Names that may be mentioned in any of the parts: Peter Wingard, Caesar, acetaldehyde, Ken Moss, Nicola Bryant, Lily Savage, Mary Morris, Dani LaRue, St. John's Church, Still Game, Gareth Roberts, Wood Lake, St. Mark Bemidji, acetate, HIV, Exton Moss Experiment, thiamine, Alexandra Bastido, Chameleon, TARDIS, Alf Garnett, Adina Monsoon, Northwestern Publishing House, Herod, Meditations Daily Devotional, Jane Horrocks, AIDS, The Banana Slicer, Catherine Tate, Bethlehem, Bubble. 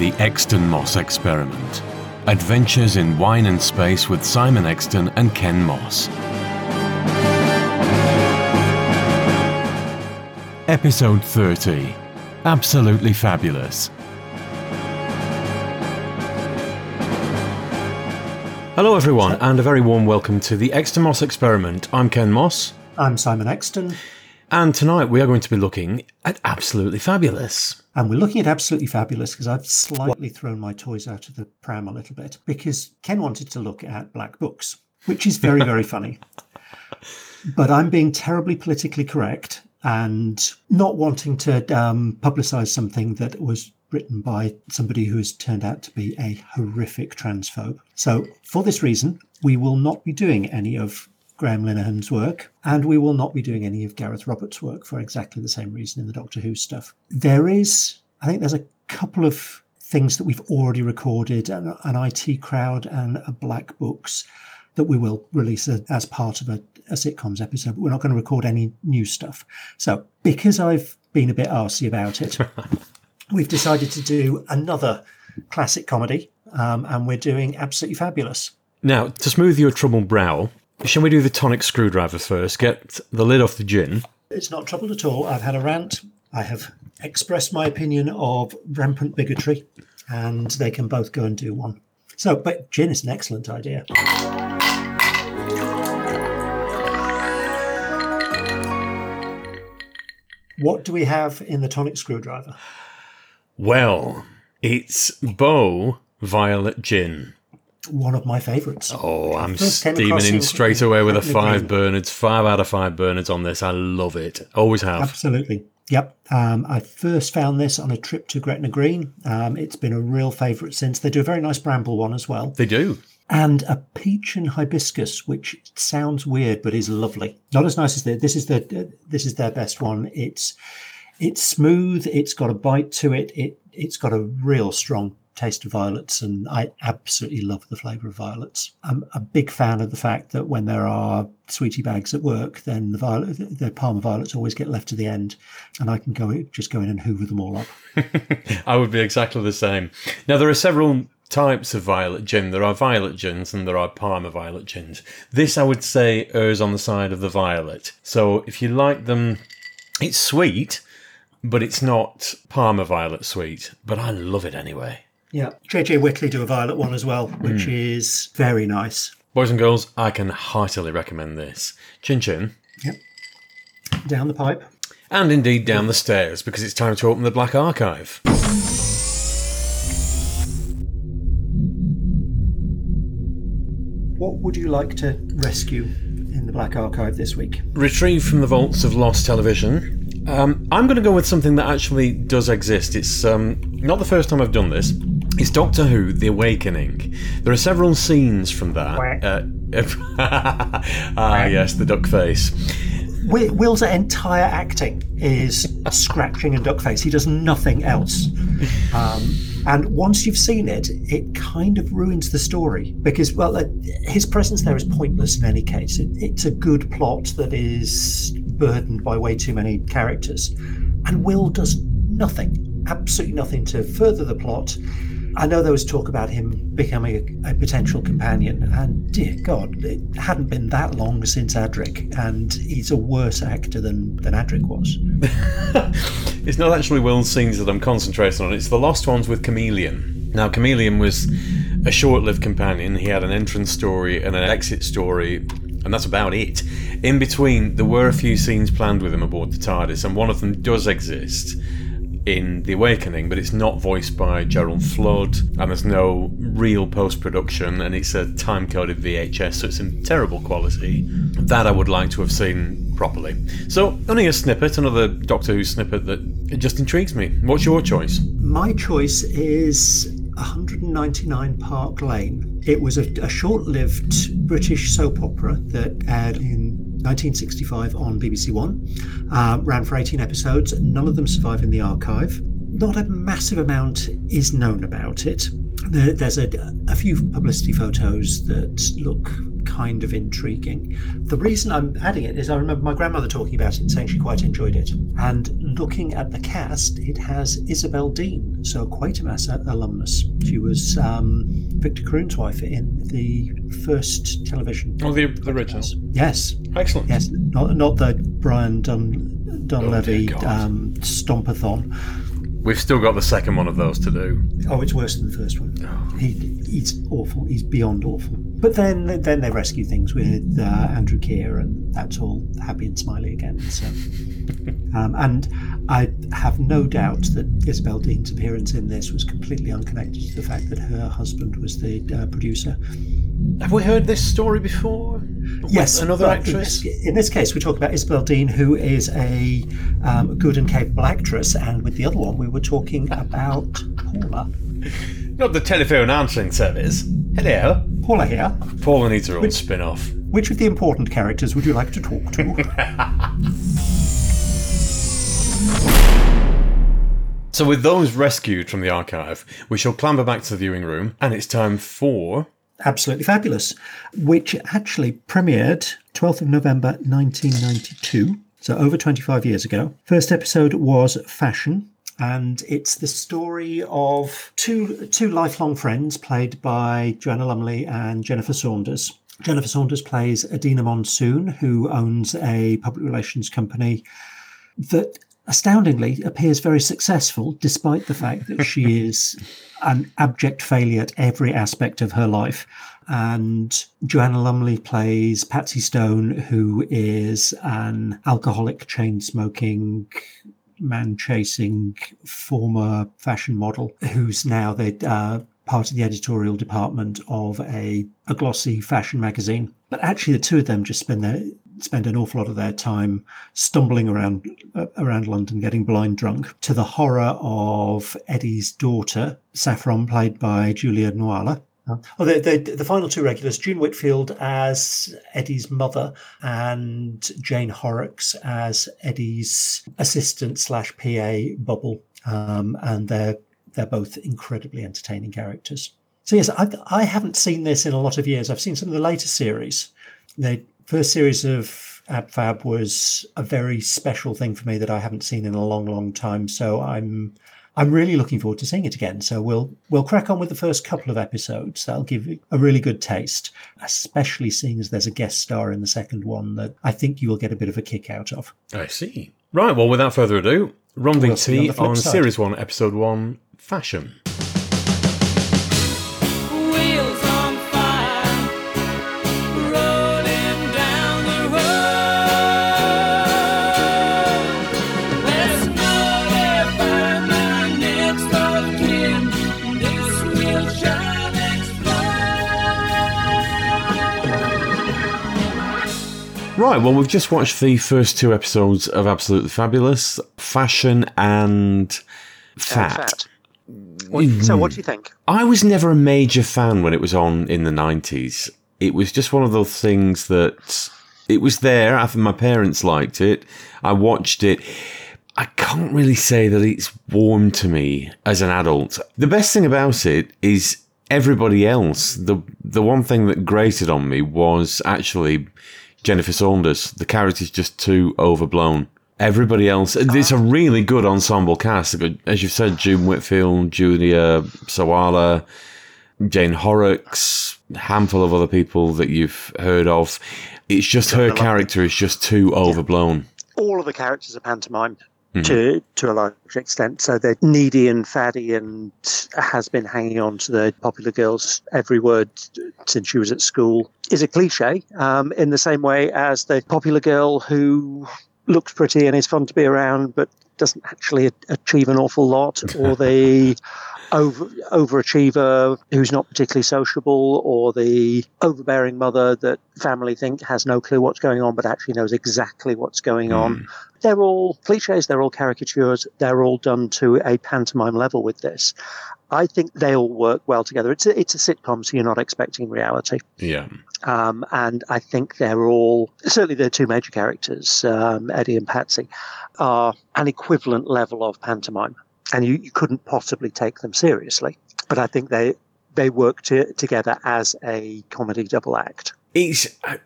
The Exton Moss Experiment. Adventures in Wine and Space with Simon Exton and Ken Moss. Episode 30. Absolutely Fabulous. Hello everyone, and a very warm welcome to the Exton Moss Experiment. I'm Ken Moss. I'm Simon Exton. And tonight we are going to be looking at Absolutely Fabulous. And we're looking at Absolutely Fabulous because I've slightly thrown my toys out of the pram a little bit, because Ken wanted to look at Black Books, which is very, very funny. But I'm being terribly politically correct and not wanting to publicise something that was written by somebody who has turned out to be a horrific transphobe. So for this reason, we will not be doing any of Graham Linehan's work, and we will not be doing any of Gareth Roberts' work for exactly the same reason in the Doctor Who stuff. I think there's a couple of things that we've already recorded, an IT Crowd and a Black Books, that we will release as part of a sitcoms episode, but we're not going to record any new stuff. So because I've been a bit arsy about it, we've decided to do another classic comedy, and we're doing Absolutely Fabulous. Now, to smooth your troubled brow, shall we do the tonic screwdriver first? Get the lid off the gin. It's not troubled at all. I've had a rant. I have expressed my opinion of rampant bigotry, and they can both go and do one. So, but gin is an excellent idea. What do we have in the tonic screwdriver? Well, it's Beau Violet Gin. One of my favourites. Oh, I'm steaming in straight away with a 5 out of 5 Bernards on this. I love it. Always have. Absolutely. Yep. I first found this on a trip to Gretna Green. It's been a real favourite since. They do a very nice bramble one as well. They do. And a peach and hibiscus, which sounds weird but is lovely. Not as nice as this. This is their best one. It's smooth. It's got a bite to it. It's got a real strong taste of violets, and I absolutely love the flavour of violets. I'm a big fan of the fact that when there are sweetie bags at work, then the Parma violets always get left to the end, and I can just go in and hoover them all up. I would be exactly the same. Now, there are several types of violet gin. There are violet gins and there are Parma violet gins. This, I would say, errs on the side of the violet. So if you like them, it's sweet, but it's not Parma violet sweet, but I love it anyway. Yeah, JJ Whitley do a violet one as well, which is very nice. Boys and girls, I can heartily recommend this. Chin chin. Yep. Down the pipe. And indeed down the stairs, because it's time to open the Black Archive. What would you like to rescue in the Black Archive this week? Retrieved from the vaults of lost television. I'm going to go with something that actually does exist. It's not the first time I've done this. It's Doctor Who, The Awakening. There are several scenes from that. Yes, the duck face. Will's entire acting is scratching and duck face. He does nothing else. And once you've seen it, it kind of ruins the story because, well, his presence there is pointless in any case. It's a good plot that is burdened by way too many characters. And Will does nothing, absolutely nothing to further the plot. I know there was talk about him becoming a potential companion, and dear God, it hadn't been that long since Adric, and he's a worse actor than Adric was. It's not actually Will's scenes that I'm concentrating on, it's the lost ones with Chameleon. Now, Chameleon was a short-lived companion. He had an entrance story and an exit story, and that's about it. In between, there were a few scenes planned with him aboard the TARDIS, and one of them does exist in The Awakening, but it's not voiced by Gerald Flood, and there's no real post-production, and it's a time-coded VHS, so it's in terrible quality. That I would like to have seen properly. So, only a snippet, another Doctor Who snippet that just intrigues me. What's your choice? My choice is 199 Park Lane. It was a short-lived British soap opera that aired in 1965 on BBC One, ran for 18 episodes. None of them survive in the archive. Not a massive amount is known about it. There's a few publicity photos that look kind of intriguing. The reason I'm adding it is I remember my grandmother talking about it and saying she quite enjoyed it. And looking at the cast, it has Isabel Dean, so a Quatermass alumnus. She was Victor Croon's wife in the first television. Oh, the original. Yes. Excellent. Yes, not the Brian Dunleavy Stompathon. We've still got the second one of those to do. Oh, it's worse than the first one. Oh. He's awful. He's beyond awful. But then they rescue things with Andrew Keir, and that's all happy and smiley again. So, and I have no doubt that Isabel Dean's appearance in this was completely unconnected to the fact that her husband was the producer. Have we heard this story before? Yes, another actress. In this case, we talk about Isabel Dean, who is a good and capable actress, and with the other one, we were talking about Paula. Not the telephone answering service. Hello, Paula here. Paula needs her own spin-off. Which of the important characters would you like to talk to? So with those rescued from the archive, we shall clamber back to the viewing room, and it's time for... Absolutely Fabulous, which actually premiered 12th of November 1992, so over 25 years ago. First episode was Fashion, and it's the story of two lifelong friends played by Joanna Lumley and Jennifer Saunders. Jennifer Saunders plays Adina Monsoon, who owns a public relations company that astoundingly appears very successful, despite the fact that she is an abject failure at every aspect of her life. And Joanna Lumley plays Patsy Stone, who is an alcoholic, chain-smoking, man-chasing former fashion model who's now part of the editorial department of a glossy fashion magazine. But actually, the two of them just spend an awful lot of their time stumbling around London, getting blind drunk, to the horror of Eddie's daughter, Saffron, played by Julia Sawala. Oh, the final two regulars, June Whitfield as Eddie's mother and Jane Horrocks as Eddie's assistant/PA Bubble, and they're both incredibly entertaining characters. So yes, I haven't seen this in a lot of years. I've seen some of the later series. The first series of AbFab was a very special thing for me that I haven't seen in a long, long time. So I'm really looking forward to seeing it again. So we'll crack on with the first couple of episodes. That'll give you a really good taste, especially seeing as there's a guest star in the second one that I think you will get a bit of a kick out of. I see. Right, well, without further ado, Ronding Tea on Series 1, Episode 1, Fashion. Right, well, we've just watched the first two episodes of Absolutely Fabulous, Fashion and Fat. So what do you think? I was never a major fan when it was on in the 90s. It was just one of those things that it was there. I think my parents liked it. I watched it. I can't really say that it's warm to me as an adult. The best thing about it is everybody else. The one thing that grated on me was actually... Jennifer Saunders. The character is just too overblown. Everybody else, it's a really good ensemble cast. As you've said, June Whitfield, Julia Sawala, Jane Horrocks, a handful of other people that you've heard of. It's just her character is just too overblown. All of the characters are pantomimed. Mm-hmm. To a large extent. So they're needy and faddy and has been hanging on to the popular girls every word since she was at school is a cliche, in the same way as the popular girl who looks pretty and is fun to be around but doesn't actually achieve an awful lot, or the overachiever who's not particularly sociable, or the overbearing mother that family think has no clue what's going on but actually knows exactly what's going on. They're all cliches, they're all caricatures, they're all done to a pantomime level with this. I think they all work well together. It's a sitcom, so you're not expecting reality. Yeah. And I think they're all, certainly the two major characters, Eddie and Patsy, are an equivalent level of pantomime. And you couldn't possibly take them seriously. But I think they work together as a comedy double act. It's... how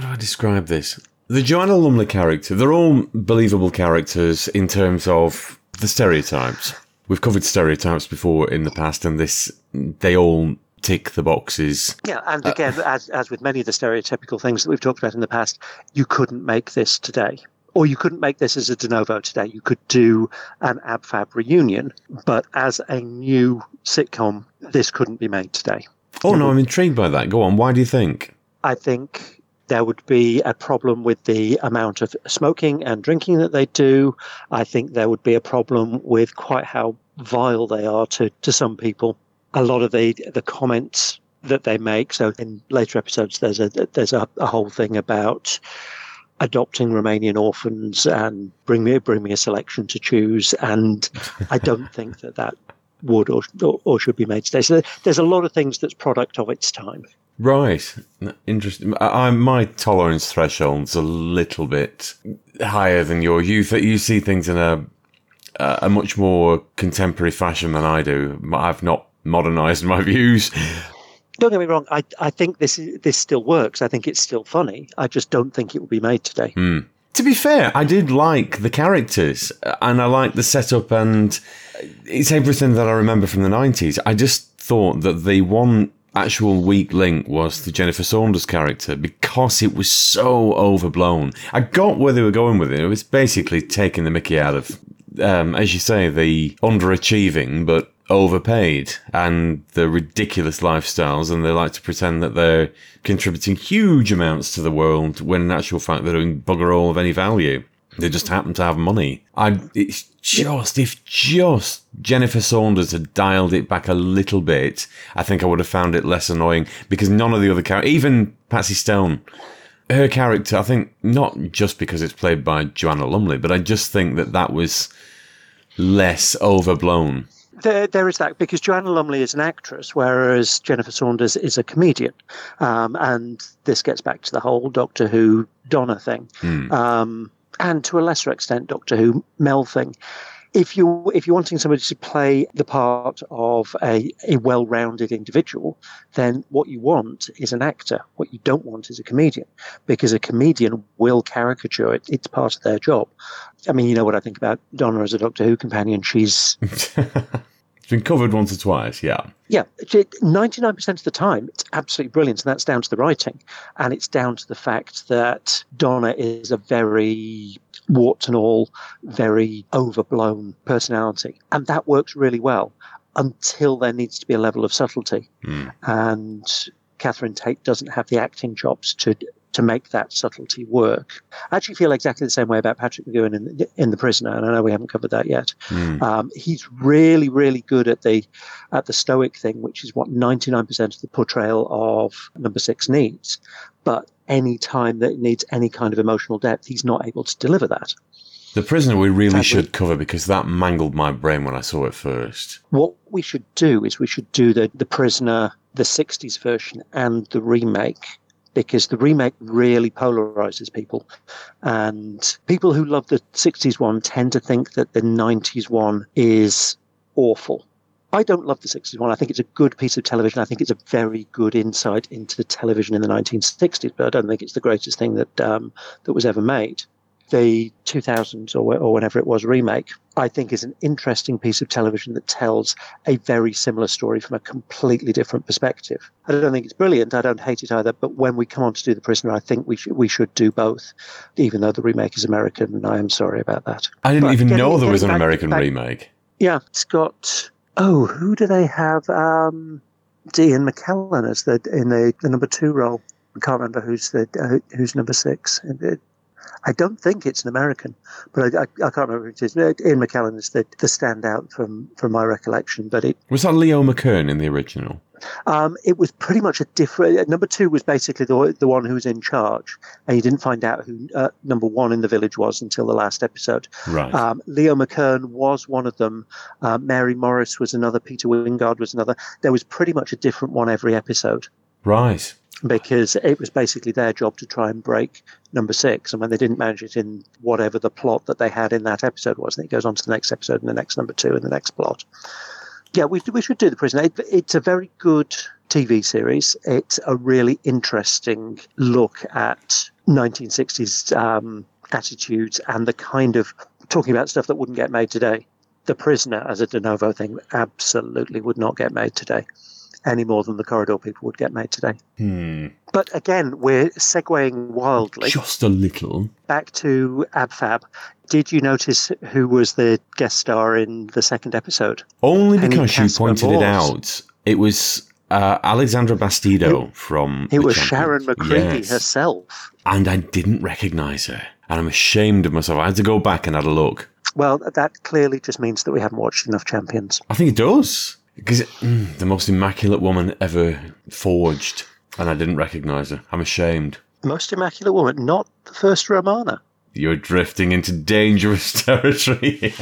do I describe this? The Joanna Lumley character, they're all believable characters in terms of the stereotypes. We've covered stereotypes before in the past, and this, they all tick the boxes. Yeah, and again, as with many of the stereotypical things that we've talked about in the past, you couldn't make this today. Or you couldn't make this as a de novo today. You could do an AbFab reunion, but as a new sitcom, this couldn't be made today. Oh, no, I'm intrigued by that. Go on, why do you think? I think there would be a problem with the amount of smoking and drinking that they do. I think there would be a problem with quite how vile they are to some people. A lot of the comments that they make. So in later episodes, there's a whole thing about adopting Romanian orphans and bring me a selection to choose. And I don't think that would or should be made today. So there's a lot of things that's product of its time. Right. Interesting. My tolerance threshold's a little bit higher than your. You see things in a much more contemporary fashion than I do. I've not modernised my views. Don't get me wrong. I think this still works. I think it's still funny. I just don't think it will be made today. Mm. To be fair, I did like the characters and I liked the setup, and it's everything that I remember from the 90s. I just thought that the one actual weak link was the Jennifer Saunders character because it was so overblown. I got where they were going with it. It was basically taking the mickey out of, as you say, the underachieving but overpaid and the ridiculous lifestyles, and they like to pretend that they're contributing huge amounts to the world when in actual fact they're doing bugger all of any value. They just happen to have money. If just Jennifer Saunders had dialed it back a little bit, I think I would have found it less annoying, because none of the other characters, even Patsy Stone, her character, I think, not just because it's played by Joanna Lumley, but I just think that was less overblown. There is that, because Joanna Lumley is an actress, whereas Jennifer Saunders is a comedian. And this gets back to the whole Doctor Who Donna thing. Mm. And to a lesser extent, Doctor Who Mel thing. If you're wanting somebody to play the part of a well-rounded individual, then what you want is an actor. What you don't want is a comedian, because a comedian will caricature it. It's part of their job. I mean, you know what I think about Donna as a Doctor Who companion. She's... It's been covered once or twice, yeah. Yeah, 99% of the time, it's absolutely brilliant, and that's down to the writing. And it's down to the fact that Donna is a very warts and all, very overblown personality. And that works really well until there needs to be a level of subtlety. Mm. And Catherine Tate doesn't have the acting chops to make that subtlety work. I actually feel exactly the same way about Patrick McGoohan in The Prisoner, and I know we haven't covered that yet. Mm. He's really, really good at the stoic thing, which is what 99% of the portrayal of Number 6 needs. But any time that it needs any kind of emotional depth, he's not able to deliver that. The Prisoner we really should cover, because that mangled my brain when I saw it first. What we should do is we should do the Prisoner, the 60s version, and the remake, because the remake really polarizes people. And people who love the 60s one tend to think that the 90s one is awful. I don't love the 60s one. I think it's a good piece of television. I think it's a very good insight into the television in the 1960s, but I don't think it's the greatest thing that was ever made. The 2000s or whenever it was remake, I think, is an interesting piece of television that tells a very similar story from a completely different perspective. I don't think it's brilliant. I don't hate it either. But when we come on to do The Prisoner, I think we should do both, even though the remake is American, and I am sorry about that. I didn't even know there was an American remake. Yeah, it's got... Oh, who do they have? Ian McKellen is in the number 2 role. I can't remember who's number 6. I don't think it's an American, but I can't remember who it is. Ian McKellen is the standout from my recollection. But it was that Leo McKern in the original. It was pretty much a different... Number 2 was basically the one who was in charge, and you didn't find out who number 1 in the village was until the last episode. Right. Leo McKern was one of them. Mary Morris was another. Peter Wingard was another. There was pretty much a different one every episode. Right. Because it was basically their job to try and break number 6. And when they didn't manage it in whatever the plot that they had in that episode was, and it goes on to the next episode and the next number 2 and the next plot. Yeah, we should do The Prisoner. It's a very good TV series. It's a really interesting look at 1960s attitudes and the kind of talking about stuff that wouldn't get made today. The Prisoner as a de novo thing absolutely would not get made today, any more than The Corridor People would get made today. But again, we're segueing wildly. Just a little. Back to AbFab. Did you notice who was the guest star in the second episode? Only because you pointed it out. It was Alexandra Bastido from It was Champions. Sharon McCready herself. And I didn't recognise her. And I'm ashamed of myself. I had to go back and had a look. Well, that clearly just means that we haven't watched enough Champions. I think it does. Because the most immaculate woman ever forged, and I didn't recognise her. I'm ashamed. Most immaculate woman, not the first Romana. You're drifting into dangerous territory.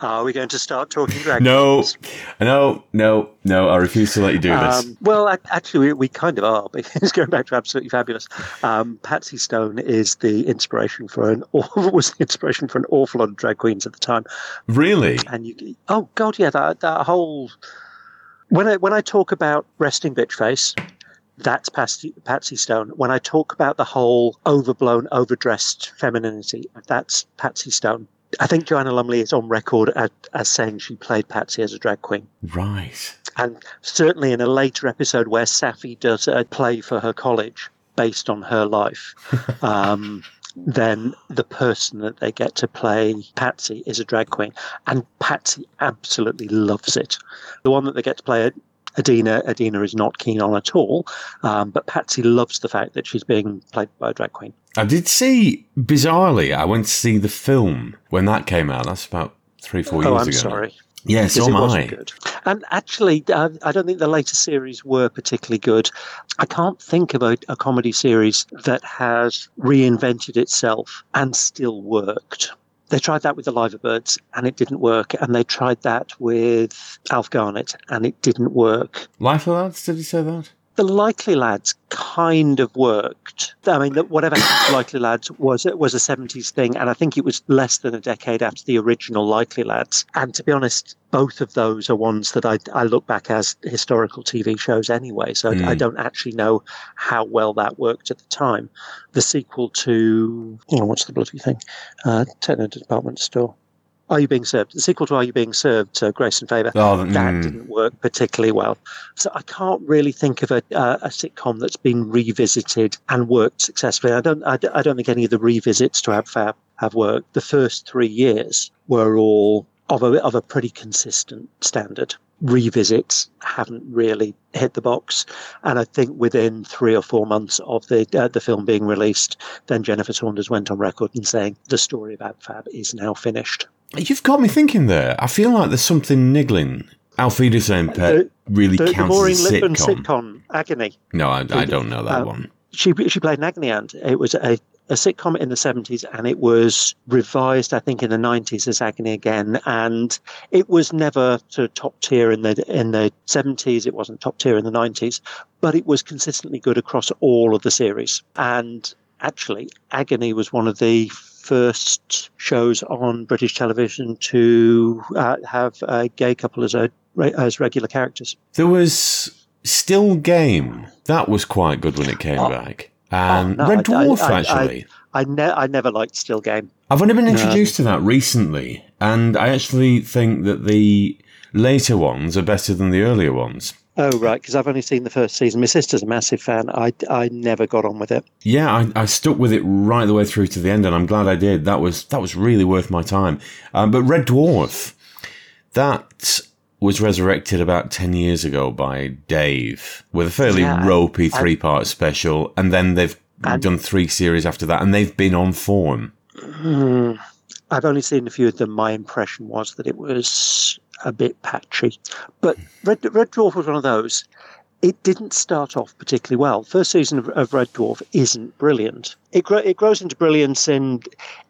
Are we going to start talking dragons? No, I refuse to let you do this. Well, actually, we kind of are, because going back to Absolutely Fabulous, Patsy Stone is the inspiration for an awful lot of drag queens at the time. Really? And that whole... When I talk about resting bitch face, that's Patsy Stone. When I talk about the whole overblown, overdressed femininity, that's Patsy Stone. I think Joanna Lumley is on record as saying she played Patsy as a drag queen. Right. And certainly in a later episode where Safi does a play for her college based on her life, then the person that they get to play Patsy is a drag queen. And Patsy absolutely loves it. The one that they get to play Adina is not keen on at all, but Patsy loves the fact that she's being played by a drag queen. I did see, bizarrely, I went to see the film when that came out. That's about 3-4 years ago. Oh, I'm sorry. Yes, so am I. It wasn't good. And actually, I don't think the later series were particularly good. I can't think of a comedy series that has reinvented itself and still worked. They tried that with the Liverbirds, and it didn't work. And they tried that with Alf Garnett, and it didn't work. Likely Lads, did he say that? The Likely Lads kind of worked. I mean, whatever happened to Likely Lads was a 70s thing, and I think it was less than a decade after the original Likely Lads. And to be honest, both of those are ones that I look back as historical TV shows anyway, so I don't actually know how well that worked at the time. The sequel to, what's the bloody thing? Techno Department Store. Are You Being Served? The sequel to Are You Being Served, Grace and Favour, that didn't work particularly well. So I can't really think of a sitcom that's been revisited and worked successfully. I don't think any of the revisits to AbFab have worked. The first 3 years were all of a pretty consistent standard. Revisits haven't really hit the box, and I think within 3 or 4 months of the film being released, then Jennifer Saunders went on record and saying the story of AbFab is now finished. You've got me thinking there. I feel like there's something niggling. Alfida Sempet really counts as a sitcom. Agony. No, I don't know that one. She played an agony aunt. It was a sitcom in the 70s, and it was revised, I think, in the 90s as Agony again, and it was never sort of top tier in the 70s. It wasn't top tier in the 90s, but it was consistently good across all of the series. And actually, Agony was one of the first shows on British television to have a gay couple as regular characters. There was Still Game. That was quite good when it came back. And Red Dwarf, actually. I never liked Still Game. I've only been introduced to that recently, and I actually think that the later ones are better than the earlier ones. Oh, right, because I've only seen the first season. My sister's a massive fan. I never got on with it. Yeah, I stuck with it right the way through to the end, and I'm glad I did. That was really worth my time. But Red Dwarf, that was resurrected about 10 years ago by Dave with a fairly ropey three-part special, and then they've done 3 series after that, and they've been on form. I've only seen a few of them. My impression was that it was a bit patchy, but Red Dwarf was one of those. It didn't start off particularly well. First season of Red Dwarf isn't brilliant. It grows into brilliance in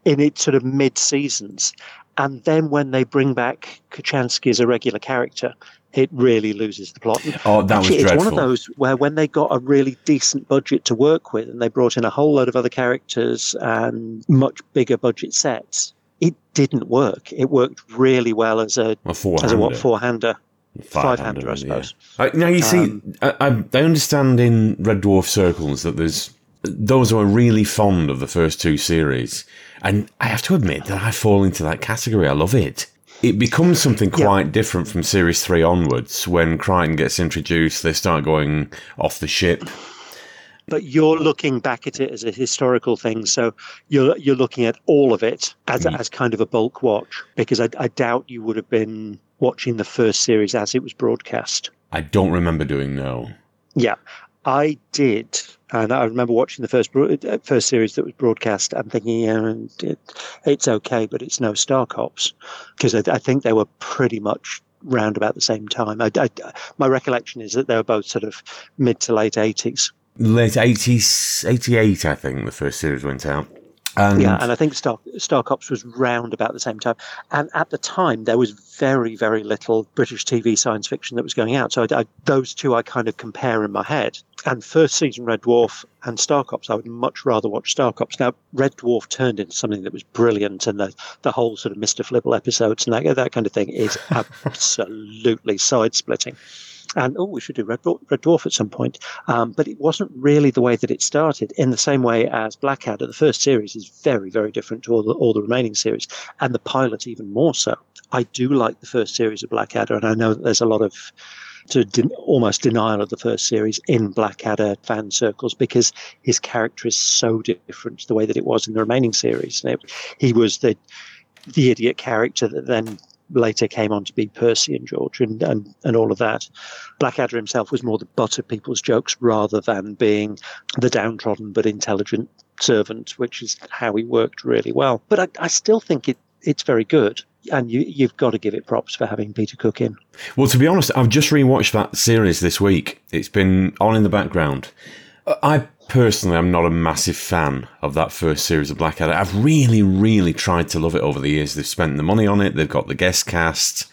its sort of mid-seasons, and then when they bring back Kachansky as a regular character, it really loses the plot. Oh, that was dreadful. It's one of those where when they got a really decent budget to work with, and they brought in a whole load of other characters and much bigger budget sets, it didn't work. It worked really well as a four-hander. 500, I suppose. Yeah. Now, you see, I understand in Red Dwarf circles that there's those who are really fond of the first two series. And I have to admit that I fall into that category. I love it. It becomes something quite different from Series 3 onwards. When Crichton gets introduced, they start going off the ship. But you're looking back at it as a historical thing, so you're looking at all of it as kind of a bulk watch, because I doubt you would have been watching the first series as it was broadcast. I don't remember doing, no. Yeah, I did. And I remember watching the first series that was broadcast and thinking, yeah, it's okay, but it's no Star Cops, because I think they were pretty much round about the same time. My recollection is that they were both sort of mid to late 80s. Late 80s, 88, I think, the first series went out. And I think Star Cops was round about the same time. And at the time, there was very, very little British TV science fiction that was going out. So those two I kind of compare in my head. And first season Red Dwarf and Star Cops, I would much rather watch Star Cops. Now, Red Dwarf turned into something that was brilliant, and the whole sort of Mr. Flibble episodes and that kind of thing is absolutely side-splitting. And, we should do Red Dwarf at some point. But it wasn't really the way that it started, in the same way as Blackadder. The first series is very, very different to all the remaining series, and the pilot even more so. I do like the first series of Blackadder, and I know that there's a lot of almost denial of the first series in Blackadder fan circles, because his character is so different to the way that it was in the remaining series. And he was the idiot character that then later came on to be Percy and George and all of that. Blackadder himself was more the butt of people's jokes rather than being the downtrodden but intelligent servant, which is how he worked really well. But I still think it's very good, and you've got to give it props for having Peter Cook in. Well, to be honest, I've just rewatched that series this week. It's been on in the background. I personally am not a massive fan of that first series of Blackadder. I've really, really tried to love it over the years. They've spent the money on it. They've got the guest cast.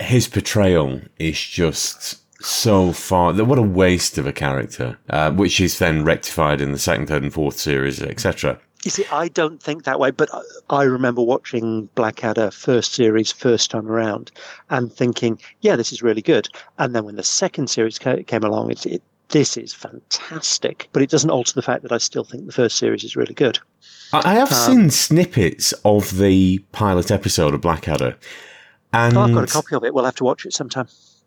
His portrayal is just so far... What a waste of a character, which is then rectified in the second, third and fourth series, etc. You see, I don't think that way, but I remember watching Blackadder first series first time around and thinking, yeah, this is really good. And then when the second series came along, this is fantastic, but it doesn't alter the fact that I still think the first series is really good. I have seen snippets of the pilot episode of Blackadder. And I've got a copy of it. We'll have to watch it sometime.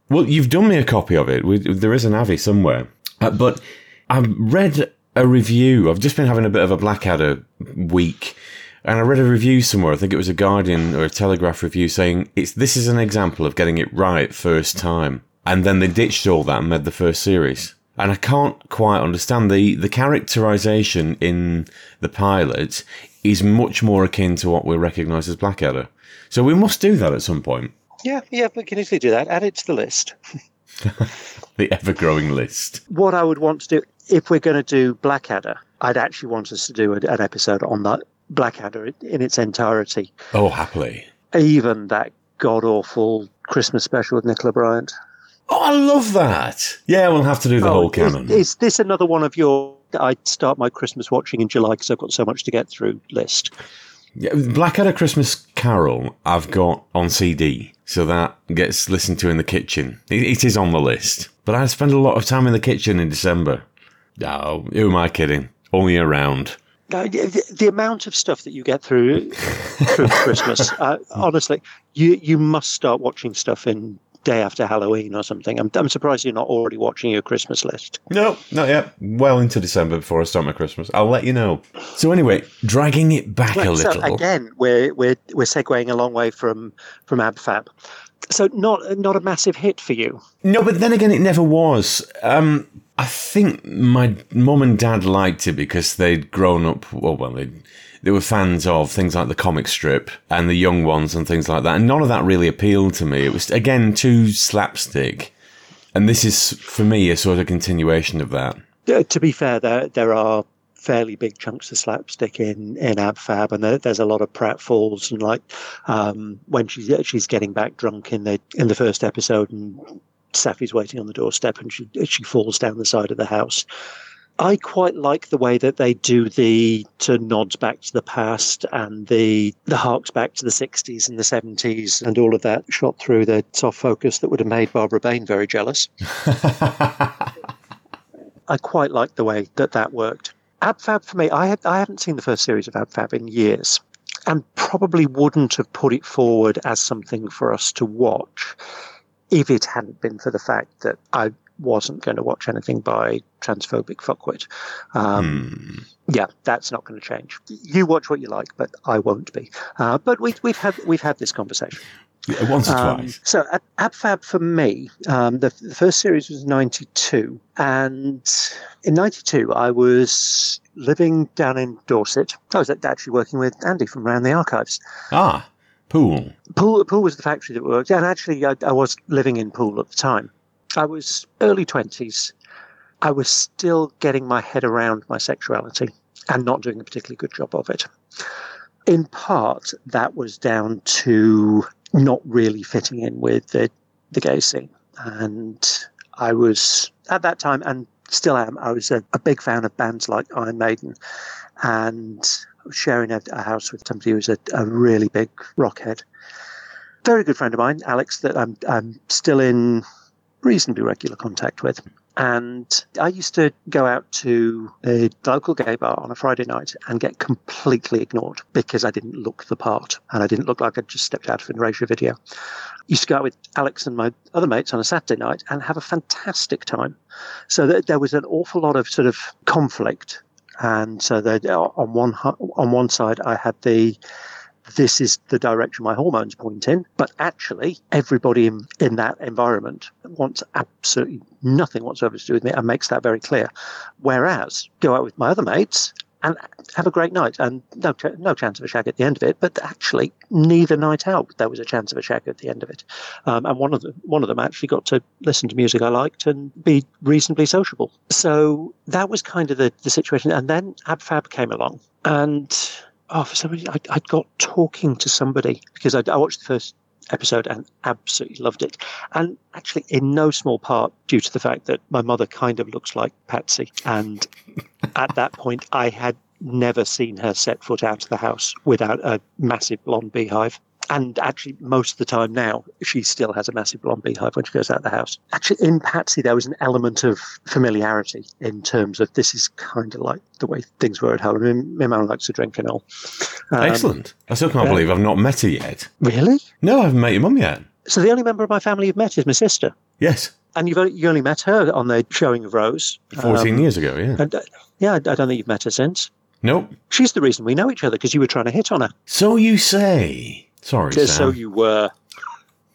Well, you've done me a copy of it. There is an Avi somewhere. But I've read a review. I've just been having a bit of a Blackadder week, and I read a review somewhere. I think it was a Guardian or a Telegraph review saying, this is an example of getting it right first time. And then they ditched all that and made the first series. And I can't quite understand. The characterisation in the pilot is much more akin to what we recognise as Blackadder. So we must do that at some point. Yeah, we can easily do that. Add it to the list. The ever-growing list. What I would want to do, if we're going to do Blackadder, I'd actually want us to do an episode on that Blackadder in its entirety. Oh, happily. Even that god-awful Christmas special with Nicola Bryant. Oh, I love that. Yeah, we'll have to do the whole canon. Is this another one of your I start my Christmas watching in July because I've got so much to get through list? Yeah, Blackadder Christmas Carol I've got on CD, so that gets listened to in the kitchen. It is on the list. But I spend a lot of time in the kitchen in December. Oh, who am I kidding? All year round. The amount of stuff that you get through Christmas, honestly, you must start watching stuff in day after Halloween or something. I'm surprised you're not already watching your Christmas list. No, not yet. Well into December before I start my Christmas. I'll let you know. So anyway, dragging it back a little. So again, we're segueing a long way from AbFab. So not a massive hit for you. No, but then again, it never was. I think my mum and dad liked it because they'd grown up. They were fans of things like the comic strip and the young ones and things like that. And none of that really appealed to me. It was, again, too slapstick. And this is, for me, a sort of continuation of that. To be fair, there are fairly big chunks of slapstick in AbFab, and there's a lot of pratfalls, and like when she's getting back drunk in the first episode and Safi's waiting on the doorstep and she falls down the side of the house. I quite like the way that they do the to nods back to the past and the harks back to the 60s and the 70s and all of that shot through the soft focus that would have made Barbara Bain very jealous. I quite like the way that that worked. AbFab for me, I haven't seen the first series of AbFab in years and probably wouldn't have put it forward as something for us to watch if it hadn't been for the fact that I wasn't going to watch anything by transphobic fuckwit. Yeah, that's not going to change. You watch what you like, but I won't be. But we've had this conversation. Yeah, once or twice. So AbFab for me, the first series was 92. And in 92, I was living down in Dorset. I was actually working with Andy from Round the Archives. Ah, Poole. Poole was the factory that worked. And actually, I was living in Poole at the time. I was early 20s. I was still getting my head around my sexuality and not doing a particularly good job of it. In part, that was down to not really fitting in with the gay scene. And I was, at that time, and still am, I was a big fan of bands like Iron Maiden. And I was sharing a house with somebody who was a really big rockhead. Very good friend of mine, Alex, that I'm still in reasonably regular contact with. And I used to go out to a local gay bar on a Friday night and get completely ignored because I didn't look the part and I didn't look like I'd just stepped out of an Erasure video. I used to go out with Alex and my other mates on a Saturday night and have a fantastic time. So there was an awful lot of sort of conflict. And so on one side, I had this is the direction my hormones point in. But actually, everybody in that environment wants absolutely nothing whatsoever to do with me and makes that very clear. Whereas, go out with my other mates and have a great night. And no chance of a shag at the end of it. But actually, neither night out, there was a chance of a shag at the end of it. And one of them actually got to listen to music I liked and be reasonably sociable. So that was kind of the situation. And then AbFab came along and... Oh, for some reason, I got talking to somebody because I watched the first episode and absolutely loved it. And actually, in no small part, due to the fact that my mother kind of looks like Patsy. And at that point, I had never seen her set foot out of the house without a massive blonde beehive. And actually, most of the time now, she still has a massive blonde beehive when she goes out of the house. Actually, in Patsy, there was an element of familiarity in terms of this is kind of like the way things were at home. I mean, my mum likes to drink and all. Excellent. I still can't believe I've not met her yet. Really? No, I haven't met your mum yet. So the only member of my family you've met is my sister. Yes. And you only met her on the showing of Rose. 14 years ago, yeah. And, I don't think you've met her since. Nope. She's the reason we know each other, because you were trying to hit on her. So you say... Sorry, Sam. So you were.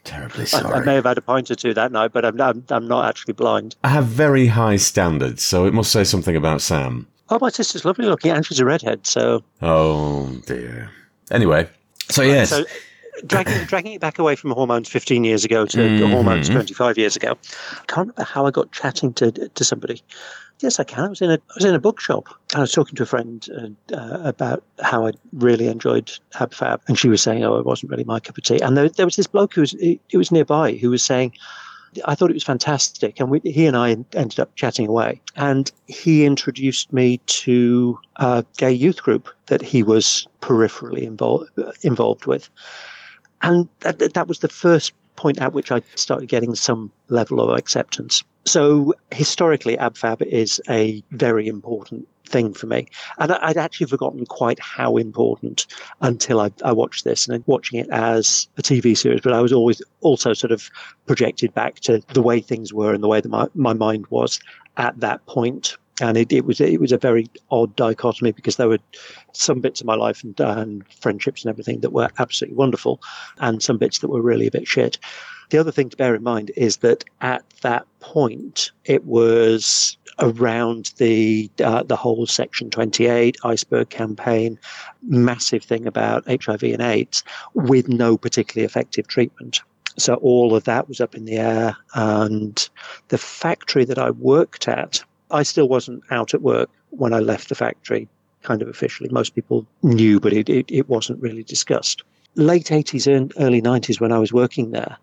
Terribly sorry. I may have had a pint or two that night, but I'm not actually blind. I have very high standards, so it must say something about Sam. Oh, my sister's lovely looking, and she's a redhead, so... Oh, dear. Anyway, so yes. So dragging it back away from hormones 15 years ago to hormones 25 years ago. I can't remember how I got chatting to somebody. Yes, I can. I was in a bookshop and I was talking to a friend about how I really enjoyed AbFab, and she was saying, "Oh, it wasn't really my cup of tea." And there was this bloke who was nearby who was saying, "I thought it was fantastic," and he and I ended up chatting away. And he introduced me to a gay youth group that he was peripherally involved with, and that was the first point at which I started getting some level of acceptance. So historically, AbFab is a very important thing for me. And I'd actually forgotten quite how important until I watched this, and watching it as a TV series. But I was always also sort of projected back to the way things were and the way that my mind was at that point. And it was a very odd dichotomy, because there were some bits of my life and friendships and everything that were absolutely wonderful, and some bits that were really a bit shit. The other thing to bear in mind is that at that point, it was around the whole Section 28 iceberg campaign, massive thing about HIV and AIDS with no particularly effective treatment. So all of that was up in the air. And the factory that I worked at, I still wasn't out at work when I left the factory, kind of officially. Most people knew, but it wasn't really discussed. Late 80s and early 90s, when I was working there,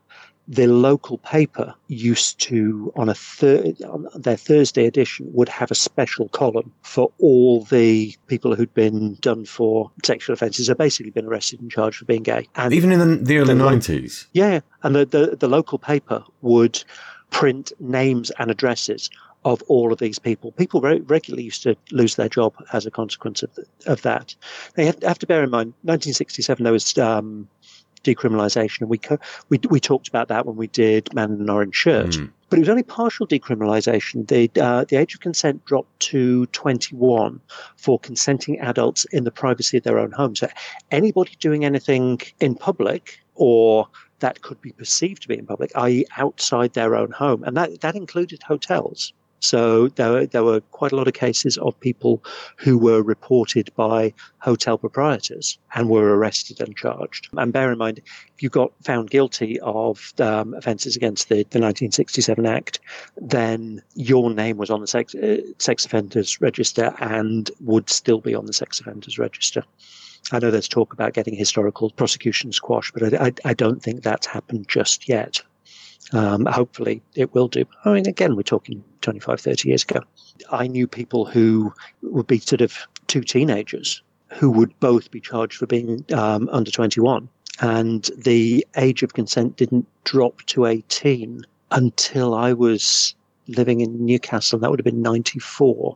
the local paper used to, on their Thursday edition, would have a special column for all the people who'd been done for sexual offences, had basically been arrested and charged for being gay. And even in the early 90s? Yeah. And the local paper would print names and addresses of all of these people. People regularly used to lose their job as a consequence of that. They have to bear in mind, 1967, there was decriminalisation, and we talked about that when we did Man in an Orange Shirt. Mm. But it was only partial decriminalisation. The age of consent dropped to 21 for consenting adults in the privacy of their own home. So anybody doing anything in public or that could be perceived to be in public, i.e. outside their own home, and that included hotels. So there were quite a lot of cases of people who were reported by hotel proprietors and were arrested and charged. And bear in mind, if you got found guilty of offences against the 1967 Act, then your name was on the sex offenders register and would still be on the sex offenders register. I know there's talk about getting historical prosecution squashed, but I don't think that's happened just yet. Hopefully it will do. I mean, again, we're talking 25, 30 years ago. I knew people who would be sort of two teenagers who would both be charged for being under 21. And the age of consent didn't drop to 18 until I was living in Newcastle. That would have been 94.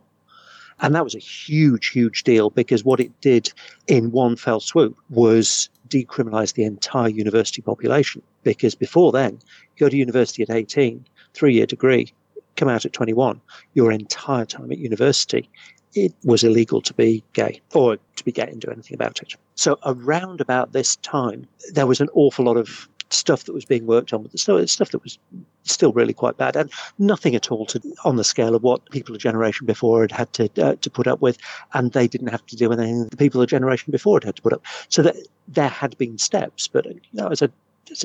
And that was a huge, huge deal, because what it did in one fell swoop was decriminalise the entire university population. Because before then, go to university at 18, 3-year degree, come out at 21, your entire time at university, it was illegal to be gay or to be gay and do anything about it. So around about this time, there was an awful lot of stuff that was being worked on, but stuff that was still really quite bad, and nothing at all on the scale of what people a generation before had to put up with, and they didn't have to deal with anything that people a generation before had to put up. So that there had been steps, but you know, as a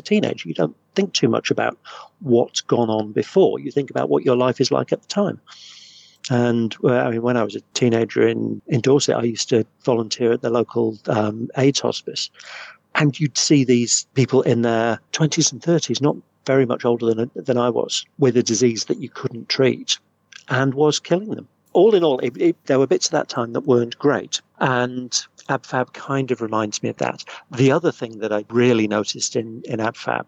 teenager, you don't think too much about what's gone on before. You think about what your life is like at the time. And I mean, when I was a teenager in Dorset, I used to volunteer at the local AIDS hospice. And you'd see these people in their 20s and 30s, not very much older than I was, with a disease that you couldn't treat and was killing them. All in all, there were bits of that time that weren't great. And AbFab kind of reminds me of that. The other thing that I really noticed in AbFab,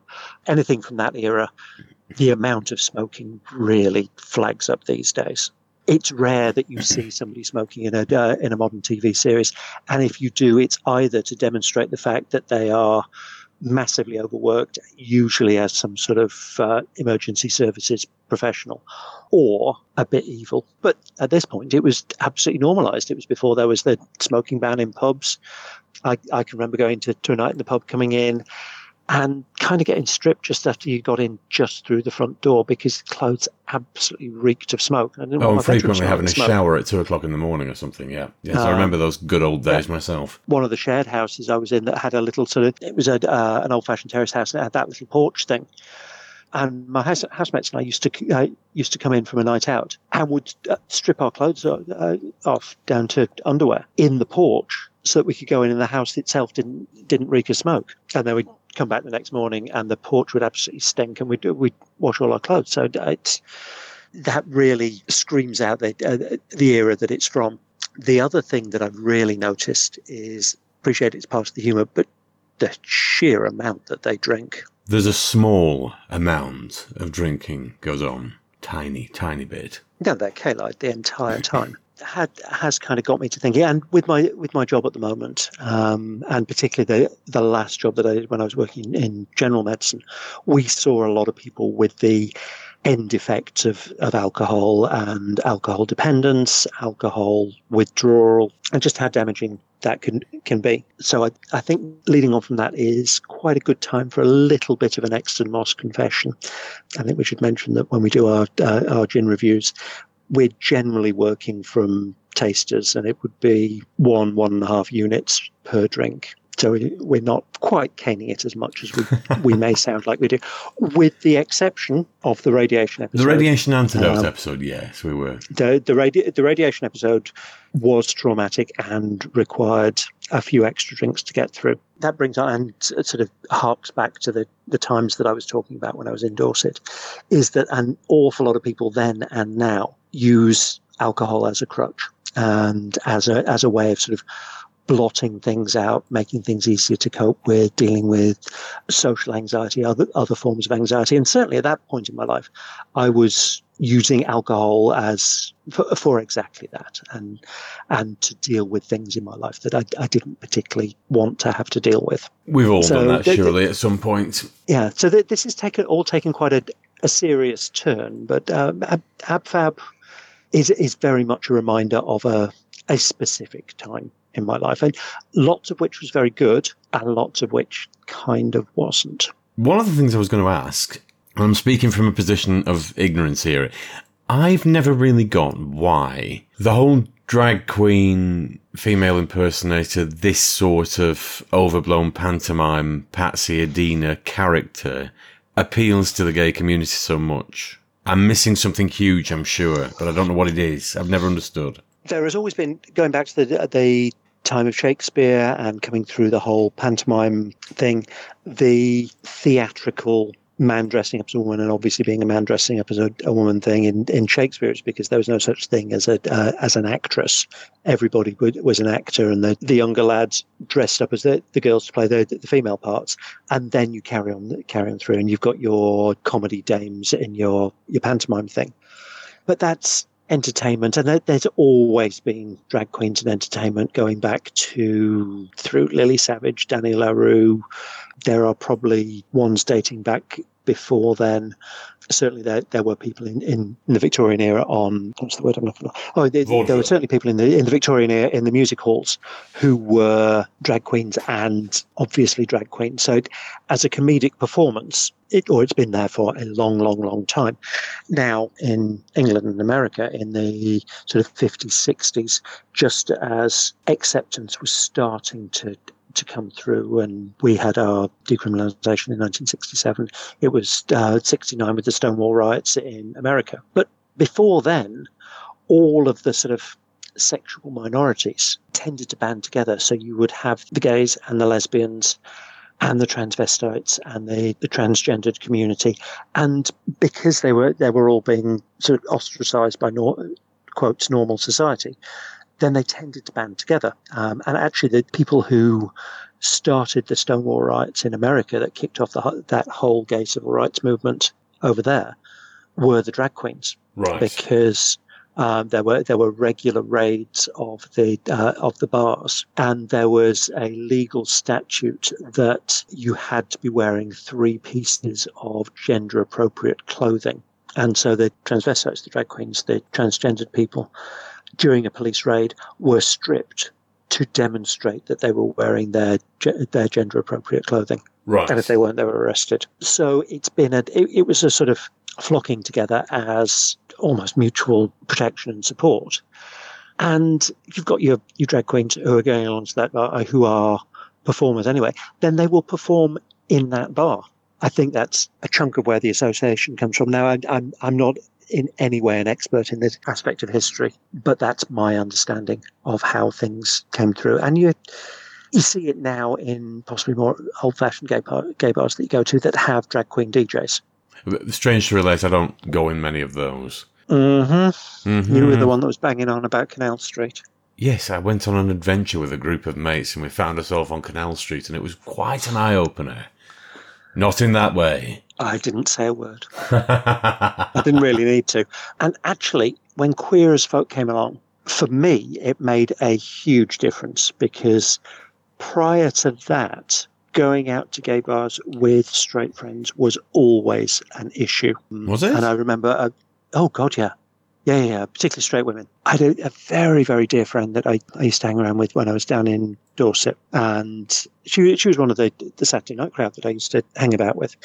anything from that era, the amount of smoking really flags up these days. It's rare that you see somebody smoking in a modern TV series. And if you do, it's either to demonstrate the fact that they are massively overworked, usually as some sort of emergency services professional, or a bit evil. But at this point, it was absolutely normalised. It was before there was the smoking ban in pubs. I can remember going to a night in the pub, coming in, and kind of getting stripped just after you got in, just through the front door, because clothes absolutely reeked of smoke. And frequently having a shower at 2:00 in the morning or something, yeah. Yes, I remember those good old days myself. One of the shared houses I was in that had a little sort of, it was an old-fashioned terrace house, and it had that little porch thing. And my housemates and I used to come in from a night out and would strip our clothes off down to underwear in the porch so that we could go in and the house itself didn't reek of smoke. And then we'd come back the next morning and the porch would absolutely stink, and we'd wash all our clothes. So that really screams out the era that it's from. The other thing that I've really noticed is, appreciate it's part of the humour, but the sheer amount that they drink. There's a small amount of drinking goes on. Tiny, tiny bit. No, they're K-Lite the entire time. Has kind of got me to thinking, and with my job at the moment, and particularly the last job that I did when I was working in general medicine, we saw a lot of people with the end effects of alcohol and alcohol dependence, alcohol withdrawal, and just how damaging that can be. So I think leading on from that is quite a good time for a little bit of an Exton Moss confession. I think we should mention that when we do our gin reviews, we're generally working from tasters, and it would be 1.5 units per drink. So we're not quite caning it as much as we may sound like we do, with the exception of the radiation episode. The radiation antidote episode, yes, we were. The radiation episode was traumatic and required a few extra drinks to get through. That brings on, and sort of harks back to the times that I was talking about when I was in Dorset, is that an awful lot of people then and now use alcohol as a crutch and as a way of sort of blotting things out, making things easier to cope with, dealing with social anxiety, other forms of anxiety. And certainly at that point in my life, I was using alcohol as for exactly that, and to deal with things in my life that I didn't particularly want to have to deal with. We've all done that surely at some point. Yeah. So this has taken quite a serious turn, but AbFab is very much a reminder of a specific time in my life, and lots of which was very good and lots of which kind of wasn't. One of the things I was going to ask, and I'm speaking from a position of ignorance here, I've never really got why the whole drag queen, female impersonator, this sort of overblown pantomime Patsy Adina character appeals to the gay community so much. I'm missing something huge, I'm sure, but I don't know what it is. I've never understood. There has always been, going back to the time of Shakespeare and coming through the whole pantomime thing, the theatrical man dressing up as a woman, and obviously being a man dressing up as a woman thing in Shakespeare, it's because there was no such thing as an actress. Everybody was an actor, and the younger lads dressed up as the girls to play the female parts, and then you carry on through, and you've got your comedy dames in your pantomime thing. But that's entertainment, and there's always been drag queens in entertainment, going back to through Lily Savage, Dani LaRue. There are probably ones dating back before then. Certainly there were people in the Victorian era on, what's the word I'm looking for? Oh, there were certainly people in the Victorian era in the music halls who were drag queens, and obviously drag queens. So as a comedic performance, it's been there for a long, long, long time. Now in England and America in the sort of 50s, 60s, just as acceptance was starting to come through, and we had our decriminalisation in 1967. It was 69 with the Stonewall riots in America. But before then, all of the sort of sexual minorities tended to band together. So you would have the gays and the lesbians and the transvestites and the transgendered community. And because they were all being sort of ostracised by, quotes, normal society, then they tended to band together. And actually the people who started the Stonewall riots in America that kicked off that whole gay civil rights movement over there were the drag queens. Right. Because there were regular raids of the bars, and there was a legal statute that you had to be wearing 3 pieces of gender appropriate clothing. And so the transvestites, the drag queens, the transgendered people, during a police raid, were stripped to demonstrate that they were wearing their gender-appropriate clothing. Right. And if they weren't, they were arrested. So it's been it was a sort of flocking together as almost mutual protection and support. And you've got your drag queens who are going along to that bar, who are performers anyway. Then they will perform in that bar. I think that's a chunk of where the association comes from. Now, I'm not in any way an expert in this aspect of history, but that's my understanding of how things came through. And you see it now in possibly more old-fashioned gay bars that you go to that have drag queen DJs. Strange to realise I don't go in many of those. Mm-hmm. Mm-hmm. You were the one that was banging on about Canal Street. Yes, I went on an adventure with a group of mates, and we found ourselves on Canal Street, and it was quite an eye-opener. Not in that way. I didn't say a word. I didn't really need to. And actually, when Queer as Folk came along, for me, it made a huge difference, because prior to that, going out to gay bars with straight friends was always an issue. Was it? And I remember, oh, God, yeah. Yeah, particularly straight women. I had a very, very dear friend that I used to hang around with when I was down in Dorset, and she was one of the Saturday night crowd that I used to hang about with.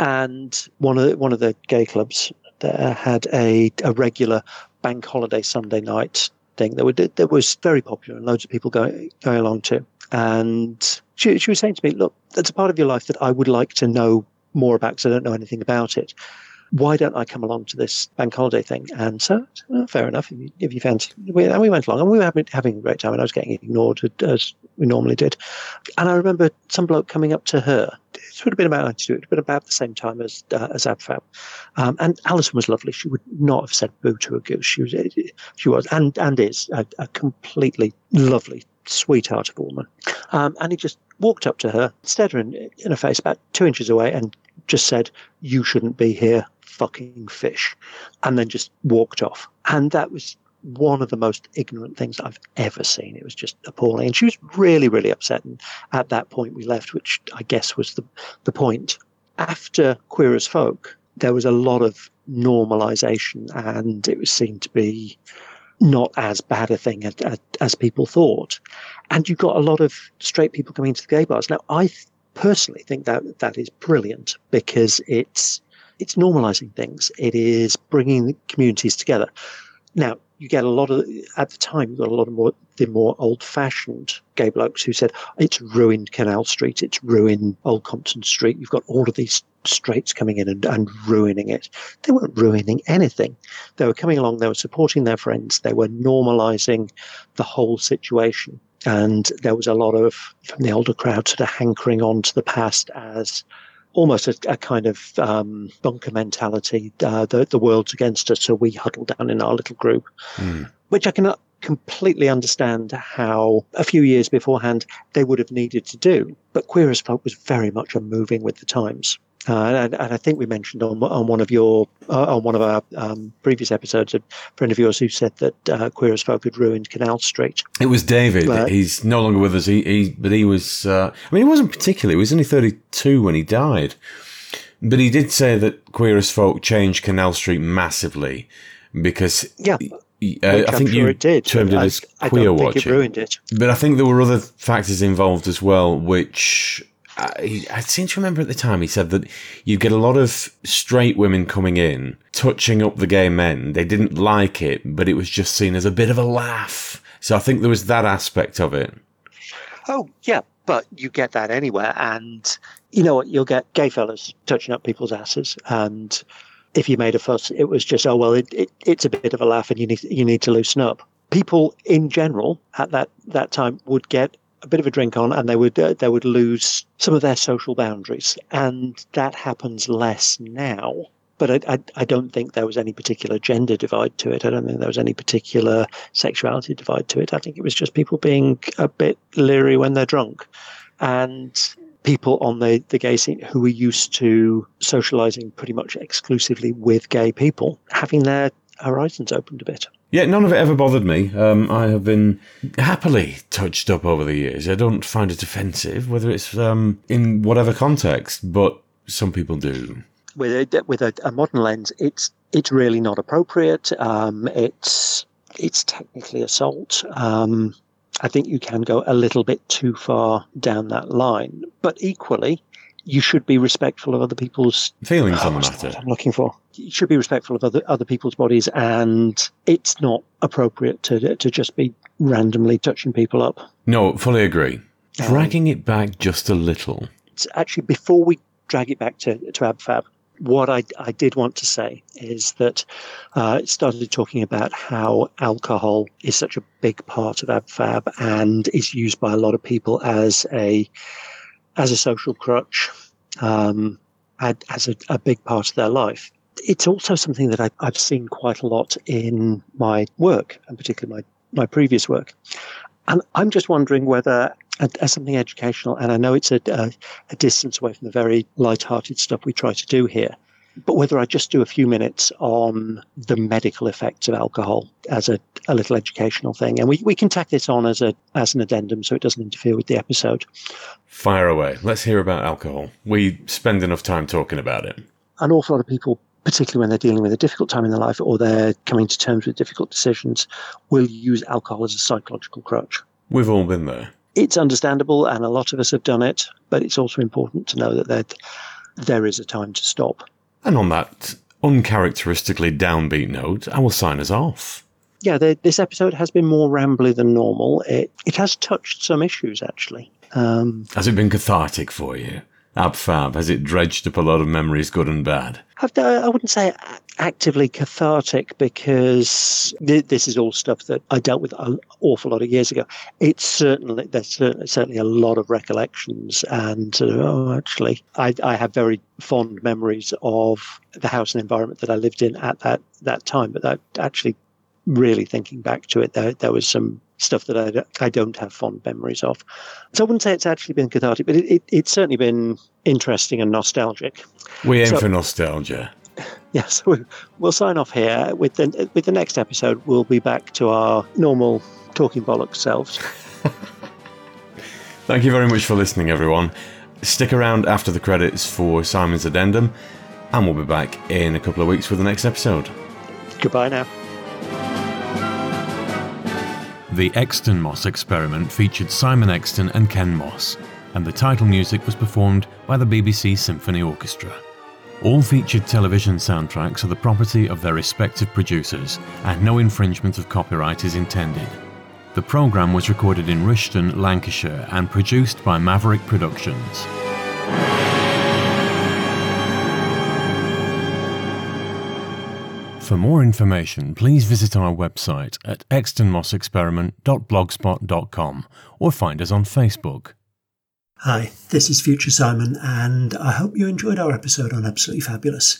And one of the gay clubs there had a regular bank holiday Sunday night thing that was very popular, and loads of people going along to. And she was saying to me, look, that's a part of your life that I would like to know more about because I don't know anything about it. Why don't I come along to this bank holiday thing? And so, well, fair enough, if you fancy. And we went along, and we were having a great time, and I was getting ignored as we normally did. And I remember some bloke coming up to her. It would have been about 92, it would have been about the same time as AbFab. And Alison was lovely. She would not have said boo to a goose. She was and is a completely lovely sweetheart of a woman. And he just walked up to her, stared her in her face about 2 inches away, and just said, "You shouldn't be here, fucking fish," and then just walked off. And that was one of the most ignorant things I've ever seen. It was just appalling. And she was really, really upset. And at that point we left, which I guess was the point. After Queer as Folk, there was a lot of normalization, and it was seen to be not as bad a thing as people thought. And you got a lot of straight people coming into the gay bars. Now, I personally think that is brilliant, because it's normalizing things. It is bringing the communities together. Now, you get a lot of, at the time, you got a lot of the more old-fashioned gay blokes who said, it's ruined Canal Street, it's ruined Old Compton Street, you've got all of these straights coming in and ruining it. They weren't ruining anything. They were coming along, they were supporting their friends, they were normalising the whole situation. And there was a lot of, from the older crowd, sort of hankering on to the past as almost a kind of bunker mentality. The world's against us, so we huddle down in our little group, which I cannot completely understand how a few years beforehand they would have needed to do. But Queer as Folk was very much a moving with the times. And I think we mentioned on one of our previous episodes, a friend of yours who said that Queer as Folk had ruined Canal Street. It was David. He's no longer with us. But he was. I mean, he wasn't particularly. He was only 32 when he died. But he did say that Queer as Folk changed Canal Street massively, because I think you termed it as queer watching. I don't think it ruined it. But I think there were other factors involved as well, which. I seem to remember at the time he said that you'd get a lot of straight women coming in, touching up the gay men. They didn't like it, but it was just seen as a bit of a laugh. So I think there was that aspect of it. Oh, yeah, but you get that anywhere. And you know what? You'll get gay fellas touching up people's asses. And if you made a fuss, it was just, oh, well, it's a bit of a laugh and you need to loosen up. People in general at that time would get a bit of a drink on, and they would lose some of their social boundaries, and that happens less now. But I don't think there was any particular gender divide to it. I don't think there was any particular sexuality divide to it. I think it was just people being a bit leery when they're drunk, and people on the gay scene who were used to socialising pretty much exclusively with gay people having their horizons opened a bit. Yeah, none of it ever bothered me. I have been happily touched up over the years. I don't find it offensive, whether it's in whatever context, but some people do. With a modern lens, it's really not appropriate. It's technically assault. I think you can go a little bit too far down that line. But equally, you should be respectful of other people's feelings on the matter. I'm looking for. You should be respectful of other people's bodies, and it's not appropriate to just be randomly touching people up. No, fully agree. Dragging it back just a little. Actually, before we drag it back to AbFab, what I did want to say is that it started talking about how alcohol is such a big part of AbFab and is used by a lot of people as a social crutch, as a big part of their life. It's also something that I've seen quite a lot in my work, and particularly my previous work. And I'm just wondering whether, as something educational, and I know it's a distance away from the very light-hearted stuff we try to do here, but whether I just do a few minutes on the medical effects of alcohol as a little educational thing. And we can tack this on as an addendum so it doesn't interfere with the episode. Fire away. Let's hear about alcohol. We spend enough time talking about it. An awful lot of people, particularly when they're dealing with a difficult time in their life or they're coming to terms with difficult decisions, will use alcohol as a psychological crutch. We've all been there. It's understandable, and a lot of us have done it, but it's also important to know that there is a time to stop. And on that uncharacteristically downbeat note, I will sign us off. yeah, this episode has been more rambly than normal. It has touched some issues, actually. Has it been cathartic for you? Ab fab, has it dredged up a lot of memories, good and bad? I wouldn't say actively cathartic, because this is all stuff that I dealt with an awful lot of years ago. It's certainly, there's certainly a lot of recollections, and actually, I have very fond memories of the house and environment that I lived in at that time. But that actually, really thinking back to it, there was some stuff that I don't have fond memories of. So I wouldn't say it's actually been cathartic, but it's certainly been interesting and nostalgic. We aim for nostalgia. Yeah, so we'll sign off here. With the next episode, we'll be back to our normal talking bollocks selves. Thank you very much for listening, everyone. Stick around after the credits for Simon's Addendum, and we'll be back in a couple of weeks for the next episode. Goodbye now. The Exton Moss Experiment featured Simon Exton and Ken Moss, and the title music was performed by the BBC Symphony Orchestra. All featured television soundtracks are the property of their respective producers, and no infringement of copyright is intended. The programme was recorded in Rishton, Lancashire, and produced by Maverick Productions. For more information, please visit our website at extonmossexperiment.blogspot.com or find us on Facebook. Hi, this is Future Simon, and I hope you enjoyed our episode on Absolutely Fabulous.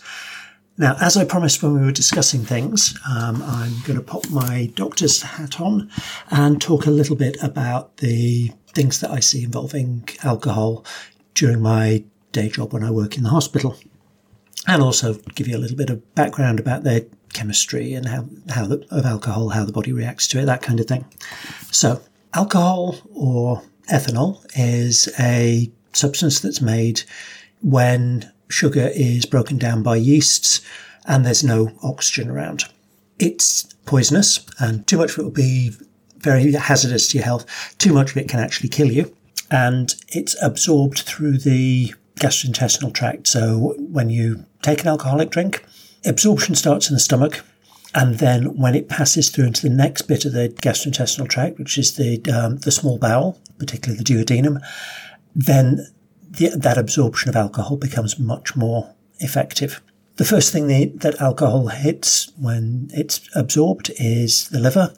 Now, as I promised when we were discussing things, I'm going to pop my doctor's hat on and talk a little bit about the things that I see involving alcohol during my day job when I work in the hospital, and also give you a little bit of background about their chemistry and of alcohol, how the body reacts to it, that kind of thing. So alcohol, or ethanol, is a substance that's made when sugar is broken down by yeasts and there's no oxygen around. It's poisonous, and too much of it will be very hazardous to your health. Too much of it can actually kill you, and it's absorbed through the gastrointestinal tract. So when you take an alcoholic drink, absorption starts in the stomach, and then when it passes through into the next bit of the gastrointestinal tract, which is the small bowel, particularly the duodenum, then that absorption of alcohol becomes much more effective. The first thing that alcohol hits when it's absorbed is the liver,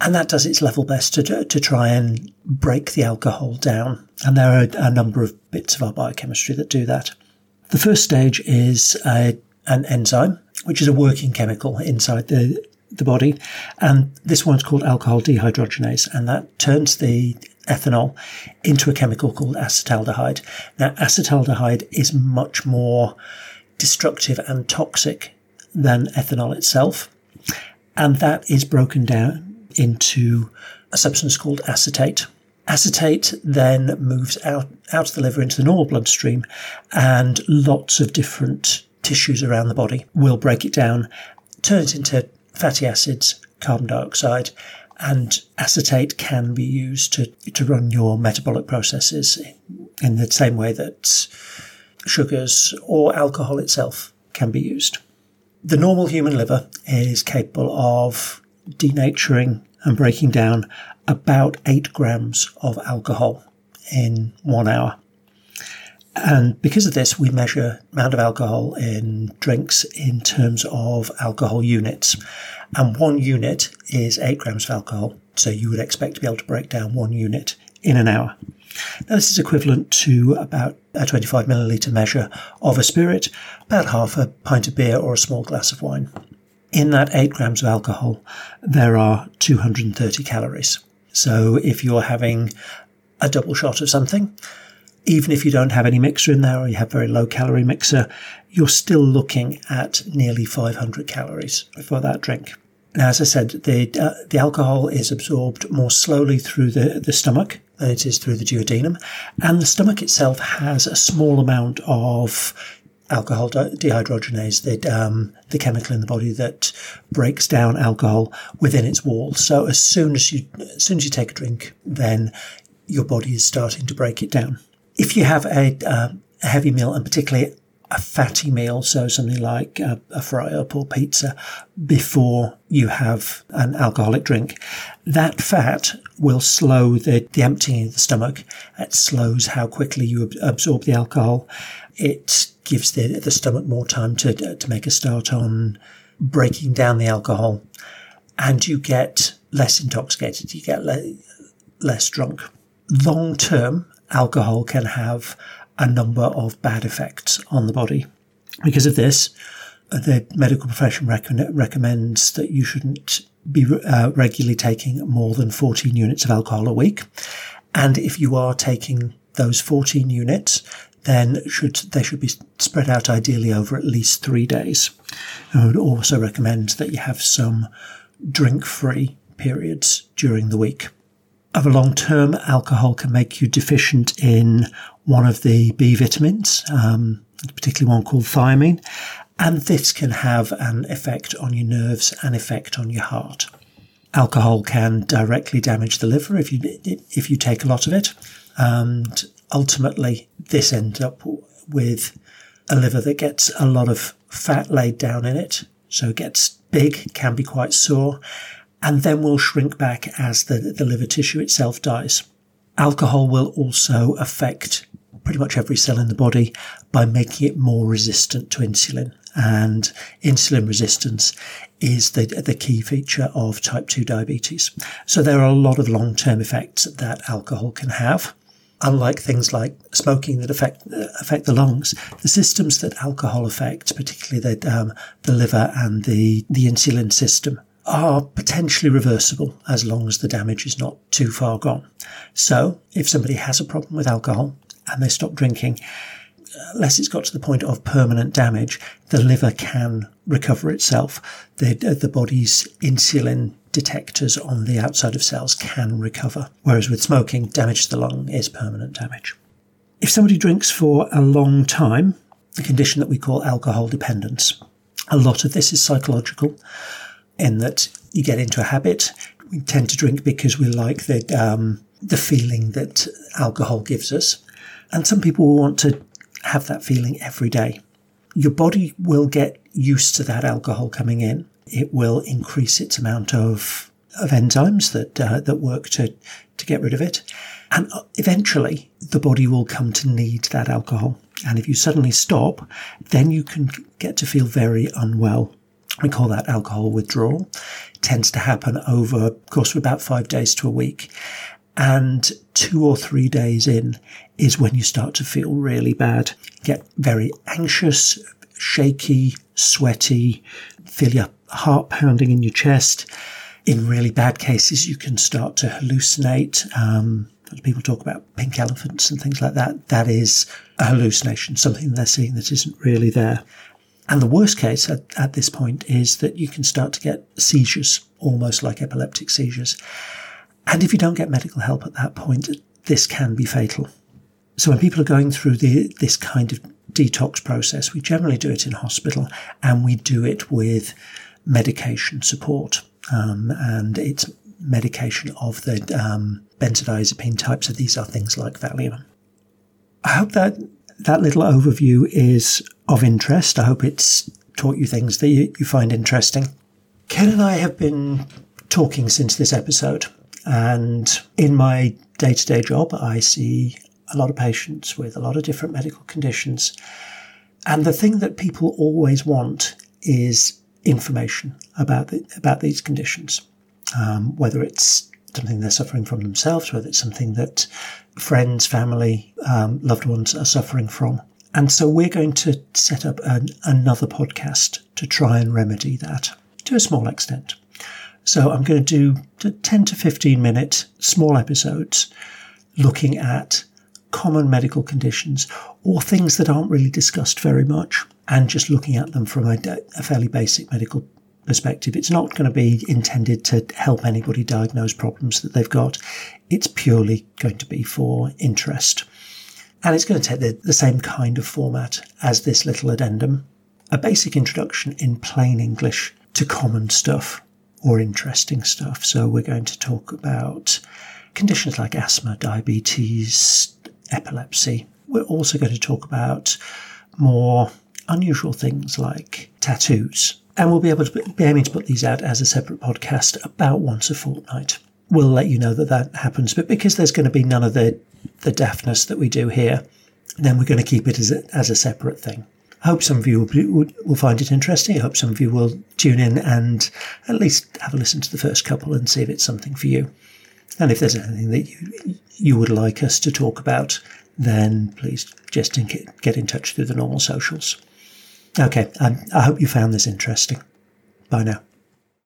and that does its level best to try and break the alcohol down. And there are a number of bits of our biochemistry that do that. The first stage is an enzyme, which is a working chemical inside the body. And this one's called alcohol dehydrogenase, and that turns the ethanol into a chemical called acetaldehyde. Now, acetaldehyde is much more destructive and toxic than ethanol itself, and that is broken down into a substance called acetate. Acetate then moves out of the liver into the normal bloodstream, and lots of different tissues around the body will break it down, turn it into fatty acids, carbon dioxide, and acetate can be used to run your metabolic processes in the same way that sugars or alcohol itself can be used. The normal human liver is capable of denaturing and breaking down about 8 grams of alcohol in 1 hour. And because of this, we measure amount of alcohol in drinks in terms of alcohol units. And 1 unit is 8 grams of alcohol. So you would expect to be able to break down 1 unit in an hour. Now, this is equivalent to about a 25 milliliter measure of a spirit, about half a pint of beer or a small glass of wine. In that 8 grams of alcohol, there are 230 calories. So if you're having a double shot of something, even if you don't have any mixer in there or you have very low calorie mixer, you're still looking at nearly 500 calories for that drink. Now, as I said, the alcohol is absorbed more slowly through the stomach than it is through the duodenum. And the stomach itself has a small amount of alcohol dehydrogenase, the chemical in the body that breaks down alcohol within its walls. So as soon as you take a drink, then your body is starting to break it down. If you have a heavy meal, and particularly a fatty meal, so something like a fry-up or pizza, before you have an alcoholic drink. That fat will slow the emptying of the stomach. It slows how quickly you absorb the alcohol. It gives the stomach more time to make a start on breaking down the alcohol. And you get less intoxicated. You get less drunk. Long term, alcohol can have a number of bad effects on the body. Because of this, the medical profession recommends that you shouldn't be regularly taking more than 14 units of alcohol a week. And if you are taking those 14 units, then they should be spread out ideally over at least 3 days. I would also recommend that you have some drink-free periods during the week. Over long term, alcohol can make you deficient in one of the B vitamins, particularly one called thiamine, and this can have an effect on your nerves and effect on your heart. Alcohol can directly damage the liver if you take a lot of it, and ultimately this ends up with a liver that gets a lot of fat laid down in it, so it gets big, can be quite sore, and then will shrink back as the liver tissue itself dies. Alcohol will also affect pretty much every cell in the body by making it more resistant to insulin. And insulin resistance is the key feature of type 2 diabetes. So there are a lot of long-term effects that alcohol can have. Unlike things like smoking that affect the lungs, the systems that alcohol affects, particularly the liver and the insulin system, are potentially reversible as long as the damage is not too far gone. So if somebody has a problem with alcohol and they stop drinking, unless it's got to the point of permanent damage, the liver can recover itself. The body's insulin detectors on the outside of cells can recover, whereas with smoking, damage to the lung is permanent damage. If somebody drinks for a long time, the condition that we call alcohol dependence, a lot of this is psychological, in that you get into a habit. We tend to drink because we like the feeling that alcohol gives us, and some people will want to have that feeling every day. Your body will get used to that alcohol coming in. It will increase its amount of enzymes that work to get rid of it. And eventually, the body will come to need that alcohol. And if you suddenly stop, then you can get to feel very unwell. We call that alcohol withdrawal. It tends to happen over the course of about 5 days to a week. And 2 or 3 days in is when you start to feel really bad. You get very anxious, shaky, sweaty, feel your heart pounding in your chest. In really bad cases, you can start to hallucinate. People talk about pink elephants and things like that. That is a hallucination, something they're seeing that isn't really there. And the worst case at this point is that you can start to get seizures, almost like epileptic seizures. And if you don't get medical help at that point, this can be fatal. So when people are going through this kind of detox process, we generally do it in hospital, and we do it with medication support, and it's medication of the benzodiazepine type. So these are things like Valium. I hope that little overview is of interest. I hope it's taught you things that you find interesting. Ken and I have been talking since this episode, and in my day-to-day job, I see a lot of patients with a lot of different medical conditions. And the thing that people always want is information about these conditions, whether it's something they're suffering from themselves, whether it's something that friends, family, loved ones are suffering from. And so we're going to set up another podcast to try and remedy that to a small extent. So I'm going to do 10 to 15 minute small episodes looking at common medical conditions or things that aren't really discussed very much, and just looking at them from a fairly basic medical perspective. It's not going to be intended to help anybody diagnose problems that they've got. It's purely going to be for interest. And it's going to take the same kind of format as this little addendum, a basic introduction in plain English to common stuff or interesting stuff. So we're going to talk about conditions like asthma, diabetes, epilepsy. We're also going to talk about more unusual things like tattoos. And we'll be able to be aiming to put these out as a separate podcast about once a fortnight. We'll let you know that that happens. But because there's going to be none of the daftness that we do here, then we're going to keep it as a separate thing. I hope some of you will find it interesting. I hope some of you will tune in and at least have a listen to the first couple and see if it's something for you. And if there's anything that you would like us to talk about, then please just get in touch through the normal socials. Okay, I hope you found this interesting. Bye now.